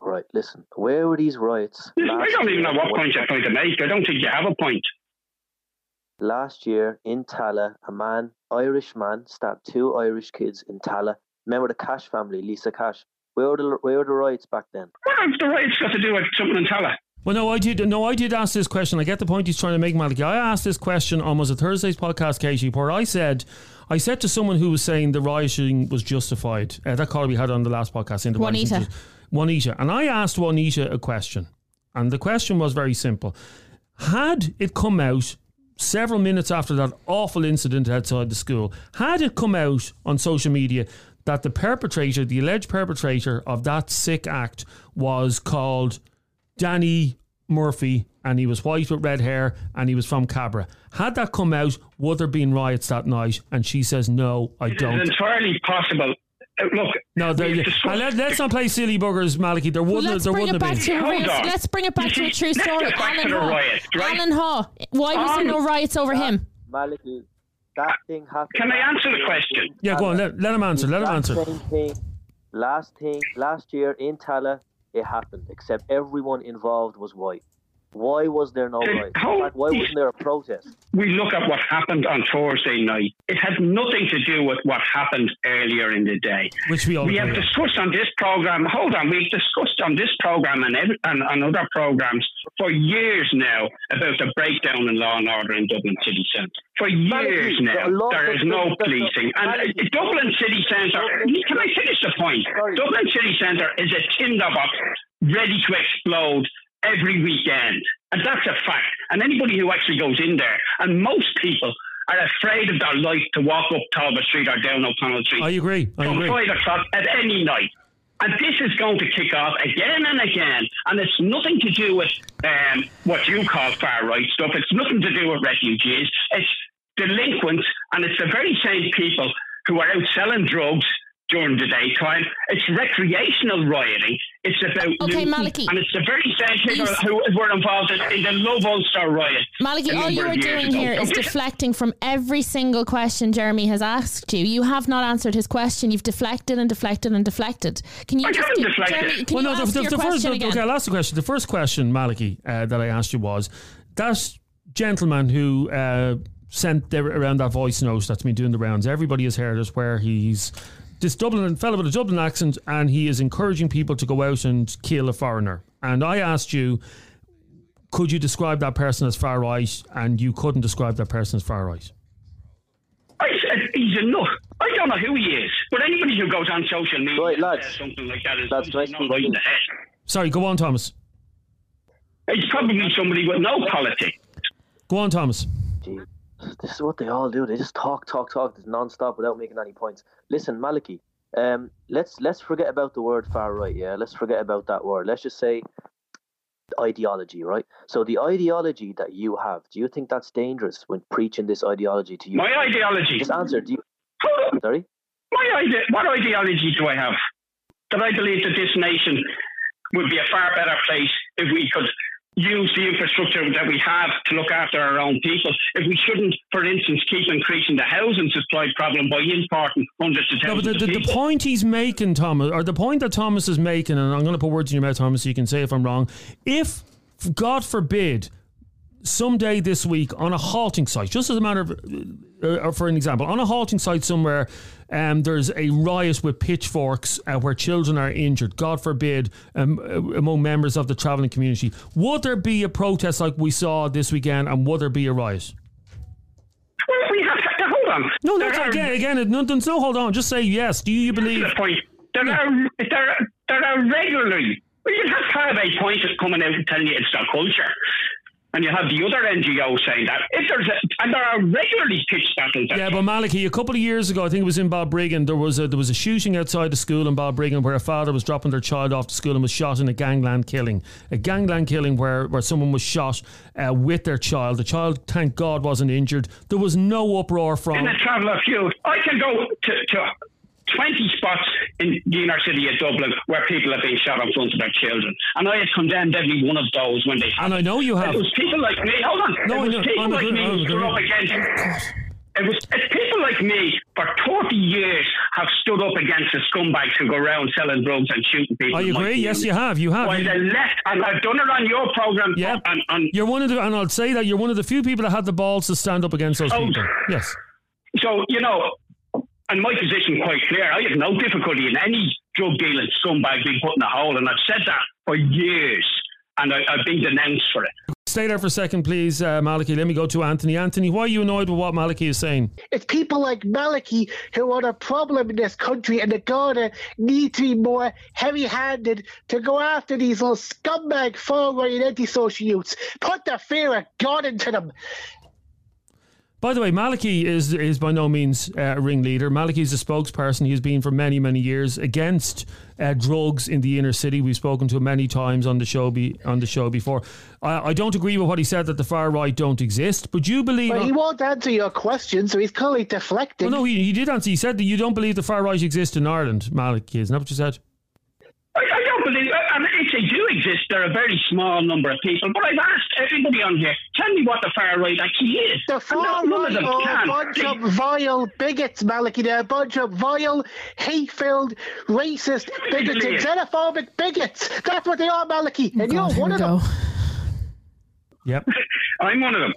Right, listen. Where were these riots? Listen, I don't even know what point you're trying to make. I don't think you have a point. Last year in Talla, a man, Irish man, stabbed two Irish kids in Talla. Remember the Cash family, Lisa Cash. Where were the, where were the riots back then? What have the riots got to do with something in Talla? Well, no, I did. No, I did ask this question. I get the point he's trying to make, Malachy. I asked this question almost at Thursday's podcast, Katie, where I said, I said to someone who was saying the rioting was justified. Uh, that call we had on the last podcast. In the Juanita. Rioting, Juanita. And I asked Juanita a question. And the question was very simple. Had it come out several minutes after that awful incident outside the school, had it come out on social media that the perpetrator, the alleged perpetrator of that sick act was called... Danny Murphy, and he was white with red hair, and he was from Cabra. Had that come out, would there been riots that night? And she says, no, I don't. It's entirely possible. Look, no, there you, and let, let's not play silly buggers, Malachy. There wouldn't, well, there wouldn't have been. Hold on. Let's bring it back to a true story. Alan Hall. Riot, right? Alan Hall. Why was um, there no riots over that, him? Malachy, that thing happened. Can I answer the question? Yeah, go on. Let, let him answer. Let him answer. Same thing, last thing, last year in Talla. It happened, except everyone involved was white. Why was there no riot? In fact, why wasn't there a protest? We look at what happened on Thursday night. It has nothing to do with what happened earlier in the day. Which we all we have discussed on this programme. Hold on, we've discussed on this programme and, every, and on other programmes for years now about the breakdown in law and order in Dublin city centre. For years now, there is no policing. And Dublin city centre, can I finish the point? Dublin city centre is a tinderbox ready to explode every weekend. And that's a fact. And anybody who actually goes in there, and most people are afraid of their life to walk up Talbot Street or down O'Connell Street. I agree. I agree. From five o'clock at any night. And this is going to kick off again and again. And it's nothing to do with um, what you call far-right stuff. It's nothing to do with refugees. It's delinquents, and it's the very same people who are out selling drugs during the daytime. It's recreational rioting. It's about okay, Malachy, and it's the very same people who were involved in, in the Love Ulster riot. Malachy, all you are doing ago. here is deflecting from every single question Jeremy has asked you. You have not answered his question. You've deflected and deflected and deflected. Can you I just do, Jeremy, can well, you no, answer the, your the question first, again? Okay, I'll ask the question. The first question, Malachy, uh, that I asked you was that gentleman who uh, sent there around that voice note that's been doing the rounds. Everybody has heard it, where he's this Dublin fellow with a Dublin accent, and he is encouraging people to go out and kill a foreigner. And I asked you, could you describe that person as far right? And you couldn't describe that person as far right. I said he's a nut. I don't know who he is, but anybody who goes on social media right, lads, or something like that is that's right in the head. Sorry, go on, Thomas. It's probably somebody with no politics. Go on, Thomas. This is what they all do. They just talk, talk, talk non-stop without making any points. Listen, Malachy, um, let's let's forget about the word far right, yeah? Let's forget about that word. Let's just say ideology, right? So the ideology that you have, do you think that's dangerous when preaching this ideology to you? My ideology? Just answer. Do you... Hold on. Sorry? My idea. What ideology do I have? That I believe that this nation would be a far better place if we could use the infrastructure that we have to look after our own people. If we shouldn't, for instance, keep increasing the housing supply problem by importing hundreds of thousands no, but the, of the, people. The point he's making, Thomas, or the point that Thomas is making, and I'm going to put words in your mouth, Thomas, so you can say if I'm wrong, if, God forbid, someday this week on a halting site, just as a matter of, uh, for an example, on a halting site somewhere, um, there's a riot with pitchforks uh, where children are injured, God forbid, um, among members of the travelling community. Would there be a protest like we saw this weekend, and would there be a riot? Well, we have to, hold on. No, no, are, again, again, no, no, hold on. Just say yes. Do you believe... That's the point. There, yeah. are, there, are, there are regularly... Well, you have have a point that's coming out and telling you it's not culture. And you have the other N G O saying that. If there's a, and there are regularly pitch battles. Yeah, but Malachy, a couple of years ago, I think it was in Balbrigan, there was a, there was a shooting outside the school in Balbrigan where a father was dropping their child off to school and was shot in a gangland killing. A gangland killing where, where someone was shot uh, with their child. The child, thank God, wasn't injured. There was no uproar from... In a traveller feud. I can go to... to twenty spots in the inner city of Dublin where people have been shot in front of their children. And I have condemned every one of those when they happened. And I know you have. It was people like me. Hold on. No, it was no, people no, like no, me who no, grew no. up against it. Was, it's people like me for thirty years have stood up against the scumbags who go around selling drugs and shooting people. I agree. Yes, you have. You have. While the left, and I've done it on your programme. Yeah. And, and, you're one of the, and I'll say that you're one of the few people that had the balls to stand up against those oh, people. Yes. So, you know... And my position quite clear. I have no difficulty in any drug dealing scumbag being put in a hole, and I've said that for years, and I, I've been denounced for it. Stay there for a second, please, uh, Malachy. Let me go to Anthony. Anthony, why are you annoyed with what Malachy is saying? It's people like Malachy who are a problem in this country, and the Garda need to be more heavy-handed to go after these little scumbag, far-right anti-social youths. Put the fear of God into them. By the way, Malachy is is by no means uh, a ringleader. Malachy is a spokesperson. He's been for many, many years against uh, drugs in the inner city. We've spoken to him many times on the show be, on the show before. I, I don't agree with what he said that the far right don't exist, but you believe... Well, he won't answer your question, so he's clearly deflecting. Well, no, he, he did answer. He said that you don't believe the far right exists in Ireland, Malachy. Isn't that what you said? I, I don't believe... I, I mean, if they do exist, they're a very small number of people, but I've asked everybody on here, tell me what the far right actually is. The far right are a bunch of vile bigots, Malachy. They're a bunch of vile, hate-filled, racist, bigoted, xenophobic bigots. That's what they are, Malachy. And you're one of them. Yep. I'm one of them.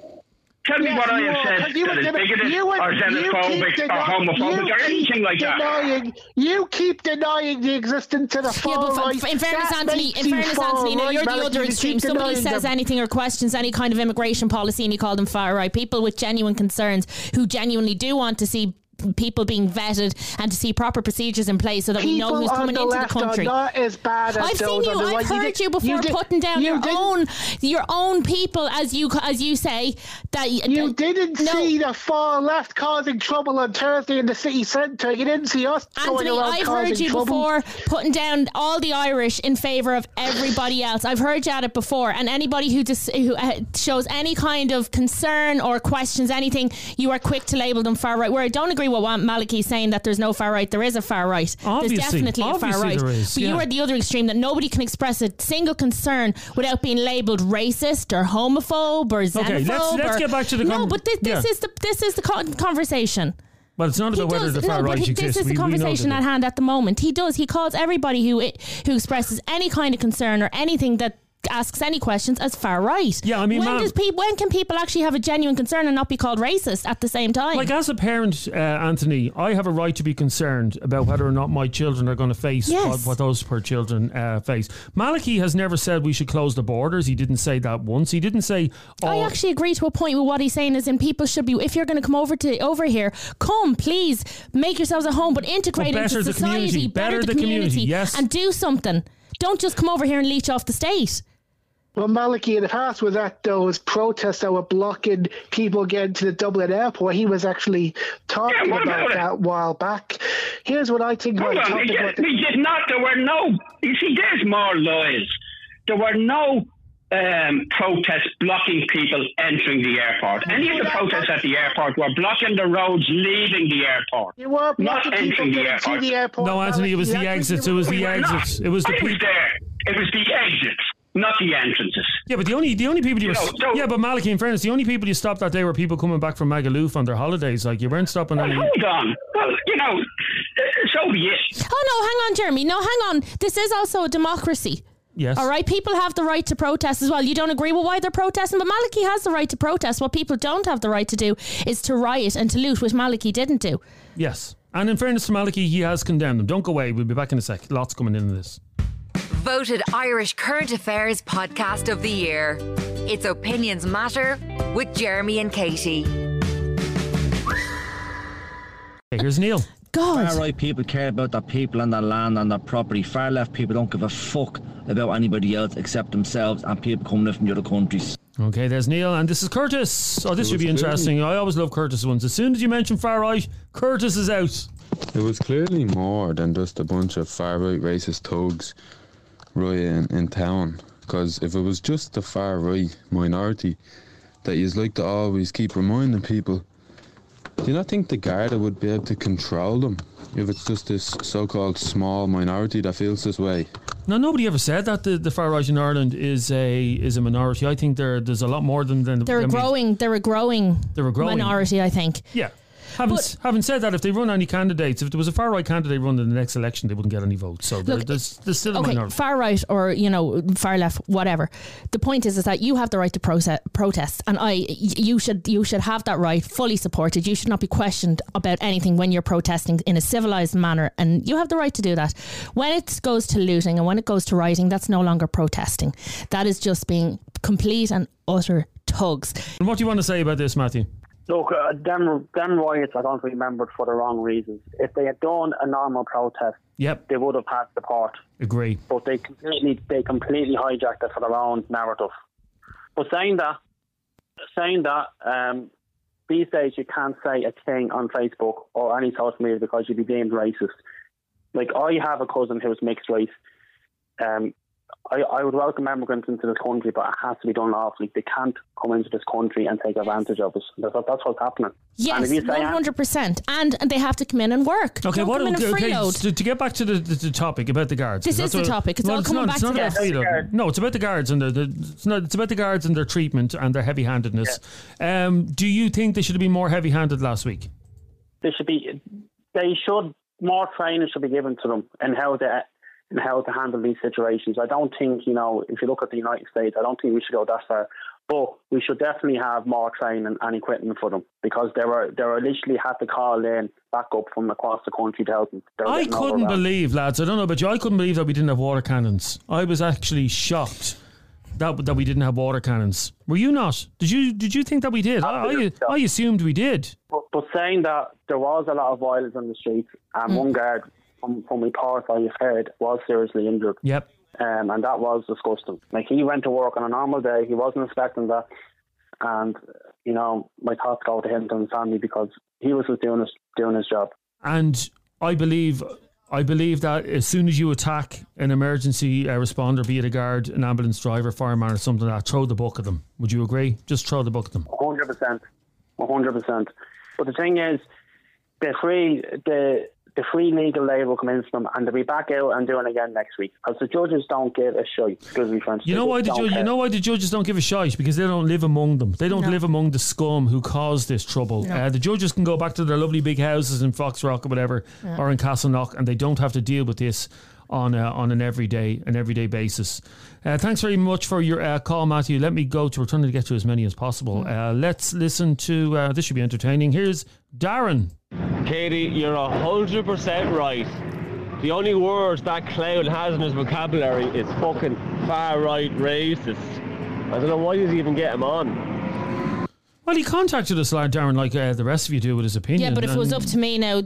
Tell yeah, me what I have are, said that is bigoted you would, or xenophobic deni- or homophobic or anything like denying, that. You keep denying the existence of the far yeah, right. In fairness, Anthony, in fairness, Anthony, now you're the other extreme. Somebody says them. anything or questions any kind of immigration policy and you call them far right. People with genuine concerns who genuinely do want to see people being vetted and to see proper procedures in place so that people we know who's coming the into the country. Not as bad as I've seen you. I've heard you, did, you before you did, putting down you your own your own people as you as you say that you that, didn't no. see the far left causing trouble on Thursday in the city centre. You didn't see us. Anthony, I've heard you trouble. before putting down all the Irish in favour of everybody else. I've heard you at it before. And anybody who dis- who shows any kind of concern or questions anything, you are quick to label them far right. Where I don't agree. What Maliki saying that there's no far right, there is a far right. Obviously, there's definitely a far right. There is, but yeah. you are the other extreme that nobody can express a single concern without being labelled racist or homophobe or xenophobe. Okay, let's, let's or, get back to the con- no, but this, this yeah. is the this is the con- conversation. Well, it's not he about does, whether the far no, right exists. This is we, the conversation at hand at the moment. He does. He calls everybody who who expresses any kind of concern or anything that asks any questions as far right. Yeah, I mean, when, does pe- when can people actually have a genuine concern and not be called racist at the same time? Like, as a parent, uh, Anthony, I have a right to be concerned about whether or not my children are going to face yes. what, what those poor children uh, face. Maliki has never said we should close the borders. He didn't say that once. He didn't say. Oh, I actually agree to a point with what he's saying. Is in people should be, if you're going to come over to over here, come please make yourselves at home, but integrate well, into society, the better, better the community, community yes. and do something. Don't just come over here and leech off the state. Well, Maliki in the past was at those protests that were blocking people getting to the Dublin airport. He was actually talking yeah, about, about that a while back. Here's what I think Hold about on, talking about. We did not. There were no. You see, there's more lies. There were no um, protests blocking people entering the airport. Any of the protests at the airport were blocking the roads leaving the airport. You were blocking not entering the airport. the airport. No, Anthony, it was the exits. It was the exits. It was the people there. It was the exits. Not the entrances. Yeah, but the only the only people you, you were know, yeah, but Maliki, in fairness, the only people you stopped that day were people coming back from Magaluf on their holidays. Like you weren't stopping. Well, any... hold on. Well, you know, so be it. Oh no, hang on, Jeremy. No, hang on. This is also a democracy. Yes. All right, people have the right to protest as well. You don't agree with why they're protesting, but Maliki has the right to protest. What people don't have the right to do is to riot and to loot, which Maliki didn't do. Yes, and in fairness to Maliki, he has condemned them. Don't go away. We'll be back in a sec. Lots coming in on this. Voted Irish Current Affairs Podcast of the Year. It's Opinions Matter with Jeremy and Katie. Hey, here's Neil. God. Far right people care about their people and their land and their property. Far left people don't give a fuck about anybody else except themselves and people coming in from other countries. Okay, there's Neil, and this is Curtis. Oh, this should be clearly. interesting. I always love Curtis ones. As soon as you mention far right, Curtis is out. It was clearly more than just a bunch of far right racist thugs rioting in town, because if it was just the far right minority that you'd like to always keep reminding people, do you not think the Garda would be able to control them if it's just this so-called small minority that feels this way? Now, nobody ever said that the, the far right in Ireland is a is a minority. I think there there's a lot more than than they're than growing. They're a growing. They're a growing minority. I think. Yeah. Having, but, having said that, if they run any candidates, if there was a far right candidate running in the next election, they wouldn't get any votes. So look, there's, there's still a okay, minority. Far right or, you know, far left, whatever. The point is, is that you have the right to proce- protest, and I, you should, you should have that right fully supported. You should not be questioned about anything when you're protesting in a civilised manner, and you have the right to do that. When it goes to looting and when it goes to rioting, that's no longer protesting. That is just being complete and utter thugs. And what do you want to say about this, Matthew? Look, uh, them, them riots I don't remember for the wrong reasons. If they had done a normal protest, yep. they would have passed the port. Agree. But they completely they completely hijacked it for their own narrative. But saying that, saying that, um, these days you can't say a thing on Facebook or any social media because you'd be deemed racist. Like, I have a cousin who's mixed race. Um, I, I would welcome immigrants into this country, but it has to be done lawfully. They can't come into this country and take advantage of us. That's, that's what's happening. Yes, one hundred percent. And, and they have to come in and work. Okay, what, come in okay, and okay to, to get back to the, the, the topic about the guards. This is the topic. It's well, all it's coming not, back to this. Freeload. No, it's about the guards and their, the, it's, not, it's about the guards and their treatment and their heavy-handedness. Yeah. Um, do you think they should have been more heavy-handed last week? They should be. They should. More training should be given to them and how they. And how to handle these situations. I don't think, you know, if you look at the United States, I don't think we should go that far. But we should definitely have more training and equipment for them, because they were they were literally had to call in back up from across the country to help them. I couldn't believe, lads, I don't know about you, I couldn't believe that we didn't have water cannons. I was actually shocked that that we didn't have water cannons. Were you not? Did you did you think that we did? I, I assumed we did. But, but saying that, there was a lot of violence on the streets, and mm. one guard from, from reports I've heard was seriously injured. Yep. Um, and that was disgusting. Like, he went to work on a normal day, he wasn't expecting that, and you know, my thoughts go to him and his family, because he was just doing his doing his job. And I believe I believe that as soon as you attack an emergency uh, responder, be it a guard, an ambulance driver, fireman, or something like that, throw the book at them. Would you agree? Just throw the book at them. Hundred percent, hundred percent. But the thing is, the free the. the free legal aid will come in from them, and they'll be back out and doing it again next week, because the judges don't give a shite. You know why the judge, you know why the judges don't give a shite? Because they don't live among them. They don't no. live among the scum who caused this trouble. No. Uh, the judges can go back to their lovely big houses in Fox Rock or whatever, yeah. or in Castleknock, and they don't have to deal with this on a, on an everyday an everyday basis. Uh, thanks very much for your uh, call, Matthew. Let me go to return to get to as many as possible. Mm. Uh, let's listen to uh, this. Should be entertaining. Here's Darren. Katie, you're a hundred percent right. The only words that clown has in his vocabulary is fucking far right racist. I don't know why you even get him on. Well, he contacted us, like Darren, like uh, the rest of you do with his opinion. Yeah, but if it was up to me now,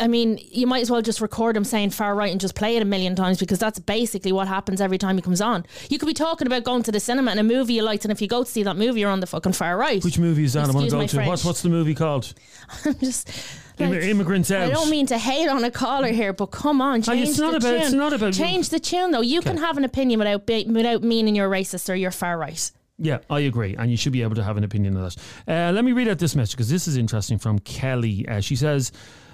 I mean, you might as well just record him saying far right and just play it a million times, because that's basically what happens every time he comes on. You could be talking about going to the cinema and a movie you liked, and if you go to see that movie, you're on the fucking far right. Which movie is that? Excuse I want to go to. French. What's what's the movie called? I'm just. Like, immigrants out. I don't mean to hate on a caller here, but come on, change it's not the about, tune. It's not about change the tune, though. You okay. can have an opinion without be, without meaning you're racist or you're far right. Yeah, I agree, and you should be able to have an opinion on that. Uh, let me read out this message, because this is interesting, from Kelly. Uh, she says,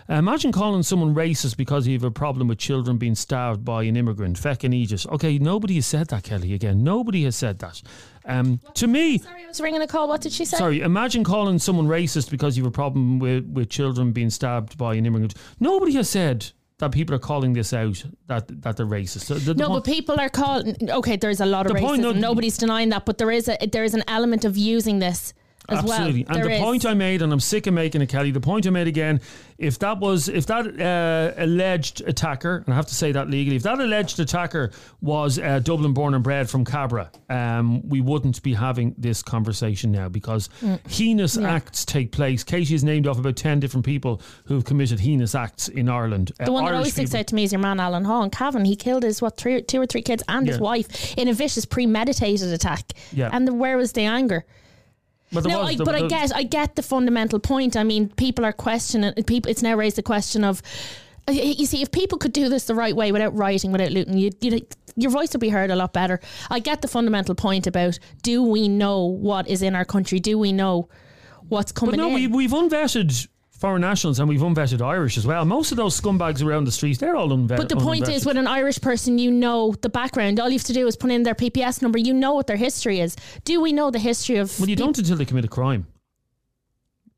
imagine calling someone racist because you have a problem with children being starved by an immigrant. Feckin' Aegis. Okay, nobody has said that, Kelly, again. Nobody has said that. Um, to me... Sorry, I was ringing a call. What did she say? Sorry, imagine calling someone racist because you have a problem with, with children being stabbed by an immigrant. Nobody has said that people are calling this out, that that they're racist. The, the no, point, but people are calling... Okay, there's a lot of racism. Not, Nobody's denying that, but there is a there is an element of using this as absolutely. Well. And there the is. point I made, and I'm sick of making it, Kelly, the point I made again, if that was, if that uh, alleged attacker, and I have to say that legally, if that alleged attacker was uh, Dublin born and bred from Cabra, um, we wouldn't be having this conversation now, because mm. heinous yeah. acts take place. Katie has named off about ten different people who have committed heinous acts in Ireland. The uh, one that Irish always sticks people. out to me is your man, Alan Hall, and Cavan. He killed his, what, three, two or three kids and yeah. his wife in a vicious premeditated attack. Yeah. And the, where was the anger? But, no, was, I, but I get I get the fundamental point. I mean, people are questioning. People, it's now raised the question of, you see, if people could do this the right way without writing, without looting, you, you, your voice would be heard a lot better. I get the fundamental point about, do we know what is in our country? Do we know what's coming? But no, in? We, we've unvetted foreign nationals, and we've unvetted Irish as well. Most of those scumbags around the streets, they're all unvetted. But the point is, with an Irish person, you know the background. All you have to do is put in their P P S number. You know what their history is. Do we know the history of... Well, you people? don't until they commit a crime.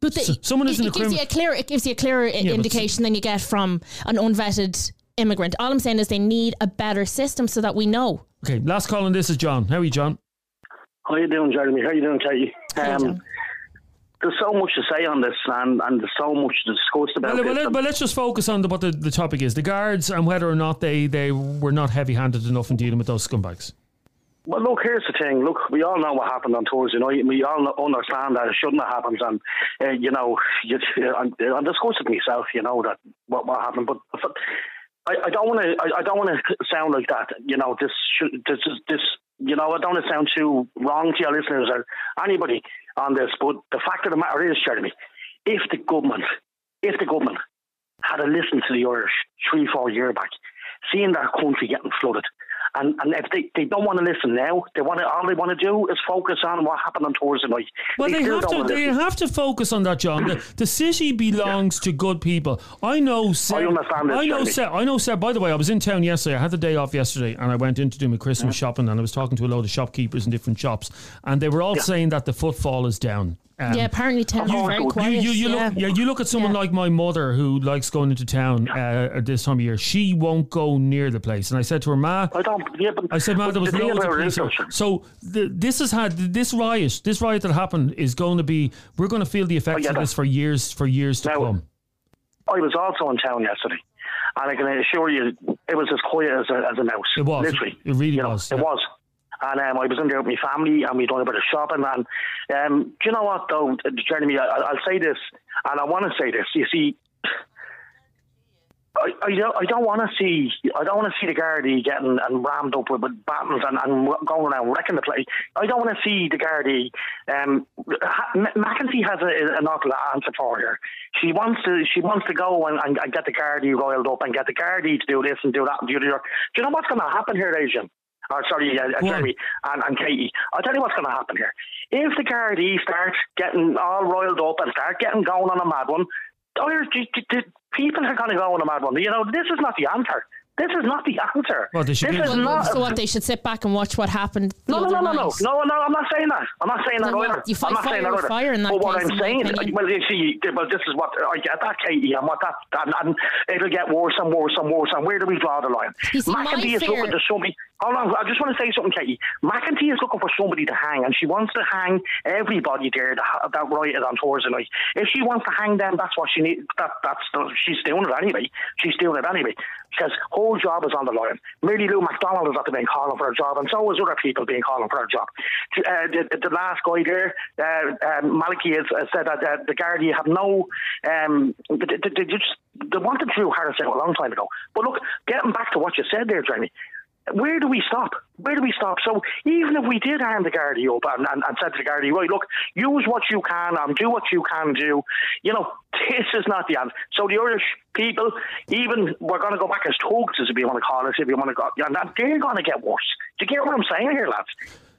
But the, so, someone it, isn't it, a gives you a clear, it gives you a clearer yeah, indication than you get from an unvetted immigrant. All I'm saying is they need a better system so that we know. Okay, last call on this is John. How are you, John? How are you doing, Jeremy? How are you doing, Katie? Um There's so much to say on this, and, and there's so much to discuss about well, this. But, but let's just focus on the, what the, the topic is, the guards, and whether or not they, they were not heavy-handed enough in dealing with those scumbags. Well, look, here's the thing. Look, we all know what happened on Thursday night. We all understand that it shouldn't have happened. And, uh, you know, you, I'm, I'm discussing myself, you know, that what, what happened. But... but I, I don't want to. I, I don't want to sound like that. You know, this. Should, this. This. You know, I don't want to sound too wrong to your listeners or anybody on this. But the fact of the matter is, Jeremy, if the government, if the government had a listened to the Irish three, four years back, seeing that country getting flooded, and and if they, they don't want to listen now, they want to, all they want to do is focus on what happened on Thursday night. Well, they, they have to. They have to focus on that, John. The, the city belongs yeah. to good people. I know. Sir, I understand this. I know. Sir, I know. Sir, by the way, I was in town yesterday. I had the day off yesterday, and I went in to do my Christmas yeah. shopping, and I was talking to a load of shopkeepers in different shops, and they were all yeah. saying that the footfall is down. Um, yeah, apparently town is very quiet. You, you, you yeah. Look, yeah, you look at someone yeah. like my mother who likes going into town uh, at this time of year. She won't go near the place. And I said to her, Ma, I don't. Yeah, but I said, Ma, there was loads of police. So the, this has had this riot. This riot that happened is going to be. We're going to feel the effects oh, yeah, of this for years, for years to now, come. I was also in town yesterday, and I can assure you, it was as quiet as a, as a mouse. It was literally. It really you was. Know, yeah. It was. And um, I was in there with my family, and we done a bit of shopping. And um, do you know what, though, Jeremy? I, I'll say this, and I want to say this. You see, I, I don't, I don't want to see, I don't want to see the Gardaí getting and rammed up with, with battens and, and going around wrecking the place. I don't want to see the Gardaí. Um, ha- McEntee has a, an awful answer for her. She wants to, she wants to go and, and, and get the Gardaí riled up and get the Gardaí to do this and do that and do the other. Do you know what's going to happen here, Adrian? Or sorry, uh, Jeremy and, and Katie. I'll tell you what's going to happen here. If the Gardaí start getting all roiled up and start getting going on a mad one, people are going to go on a mad one. You know, this is not the answer. This is not the answer. Well, they should this be- is not so what they should sit back and watch what happened. No, no, no, no, no, no, no. I'm not saying that. I'm not saying no, that no, either. You fight I'm not fire saying that either. Fire in that but what I'm saying, well, you see, well, this is what I get that, Katie, and what that, and, and it'll get worse and worse and worse. And where do we draw the line? McEntee is looking to show me. Hold on, I just want to say something, Katie. McEntee is looking for somebody to hang, and she wants to hang everybody there that, that rioted on Thursday night. If she wants to hang them, that's what she needs. That, that's she's doing it anyway. She's doing it anyway. Because whole job is on the line. Mary Lou McDonald is up to being calling for a job, and so is other people being calling for a job. Uh, the, the last guy there, uh, um, Maliki, has, has said that uh, the Gardaí have no. Um, they, they, just, they wanted Drew Harris out a long time ago. But look, getting back to what you said there, Jeremy. Where do we stop? Where do we stop? So even if we did arm the Gardaí up and, and, and said to the Gardaí, right, look, use what you can and do what you can do, you know, this is not the end. So the Irish people, even we're going to go back as thugs, as if you want to call it, if you want to go, and they're going to get worse. Do you get what I'm saying here, lads?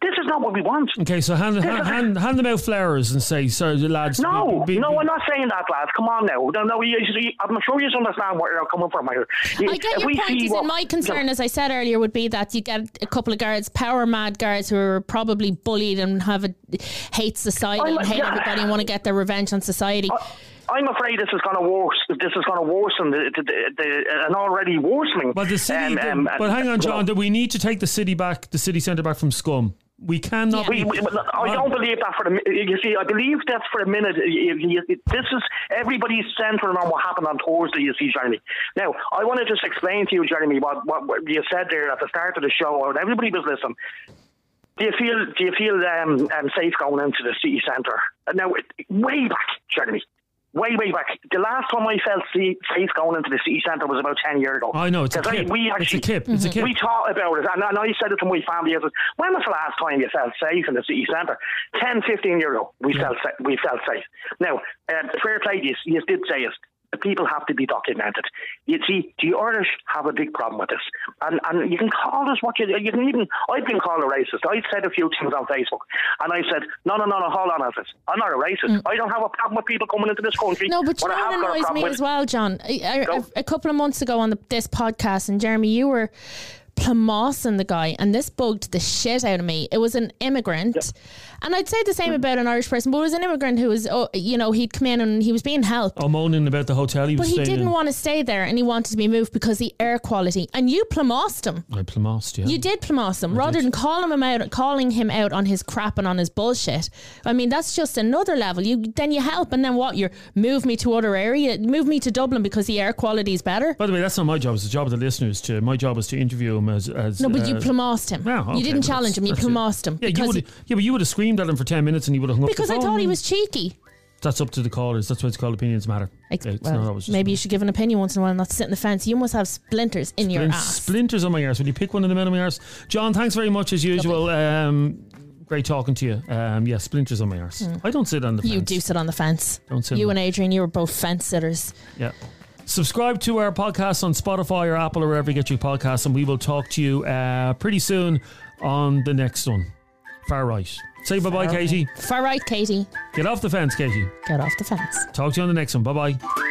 This is not what we want. Okay, so hand, hand, hand, hand them out flowers and say, sorry, lads. No, be, be, no, I'm not saying that, lads. Come on now. No, no, you, you, I'm sure you understand where you're coming from here. You, I get your point. Is what, my concern, no. as I said earlier, would be that you get a couple of guards, power-mad guards who are probably bullied and have a hate society I'm, and hate yeah. everybody and want to get their revenge on society. I, I'm afraid this is going to worse. This is going to worsen the, the, the, the, an already worsening. But the city. Um, the, um, but hang on, John. Well, we need to take the city back, the city centre back from scum. We cannot. Yeah. We, we, I don't believe that for the. You see, I believe that for a minute. This is everybody's centering on what happened on Thursday. You see, Jeremy. Now, I want to just explain to you, Jeremy, what, what, what you said there at the start of the show, and everybody was listening. Do you feel? Do you feel um, um, safe going into the city centre now? Way back, Jeremy. Way, way back. The last time I felt safe going into the city centre was about ten years ago. I know, it's a kip. I, we actually, it's a kip. It's a kip. We talked about it, and, and I said it to my family. I said, when was the last time you felt safe in the city centre? ten, fifteen years ago, we, yeah. felt, we felt safe. Now, um, fair play to you, you did say it. People have to be documented. You see, the Irish have a big problem with this. And and you can call us what you... You can even... I've been called a racist. I've said a few things on Facebook. And I said, no, no, no, no, hold on a minute. I'm not a racist. Mm. I don't have a problem with people coming into this country. No, but you know what annoys me as well, John? I, I, a couple of months ago on the, this podcast, and Jeremy, you were... Plumossing the guy, and this bugged the shit out of me. It was an immigrant, yep. and I'd say the same mm. about an Irish person, but it was an immigrant who was, oh, you know, he'd come in and he was being helped. Oh, moaning about the hotel he was staying in. But he didn't want to stay there, and he wanted to be moved because the air quality. And you plumossed him. I plumossed, yeah. You did plumoss him, I rather did. than calling him out, calling him out on his crap and on his bullshit. I mean, that's just another level. You then you help, and then what? You move me to other area, move me to Dublin because the air quality is better. By the way, that's not my job. It's the job of the listeners. To my job is to interview him. As, as, no, but uh, you plumossed him. No, okay, you didn't challenge him. You plumossed him. Yeah, you would. Yeah, but you would have screamed at him for ten minutes, and he would have hung up. Because I thought he was cheeky. That's up to the callers. That's why it's called opinions matter. Ex- it's well, not always maybe you should give an opinion once in a while, and not sit in the fence. You must have splinters in Splint- your ass. Splinters on my arse. Will you pick one of them out of my arse, John? Thanks very much as usual. Um, great talking to you. Um, yeah, splinters on my arse. Mm. I don't sit on the fence. You do sit on the fence. Don't sit. You on and Adrian, you were both fence sitters. Yeah. Subscribe to our podcast on Spotify or Apple or wherever you get your podcasts, and we will talk to you uh, pretty soon on the next one. Far right. Say bye-bye, Katie. Far right, Katie. Get off the fence, Katie. Get off the fence. Talk to you on the next one. Bye-bye.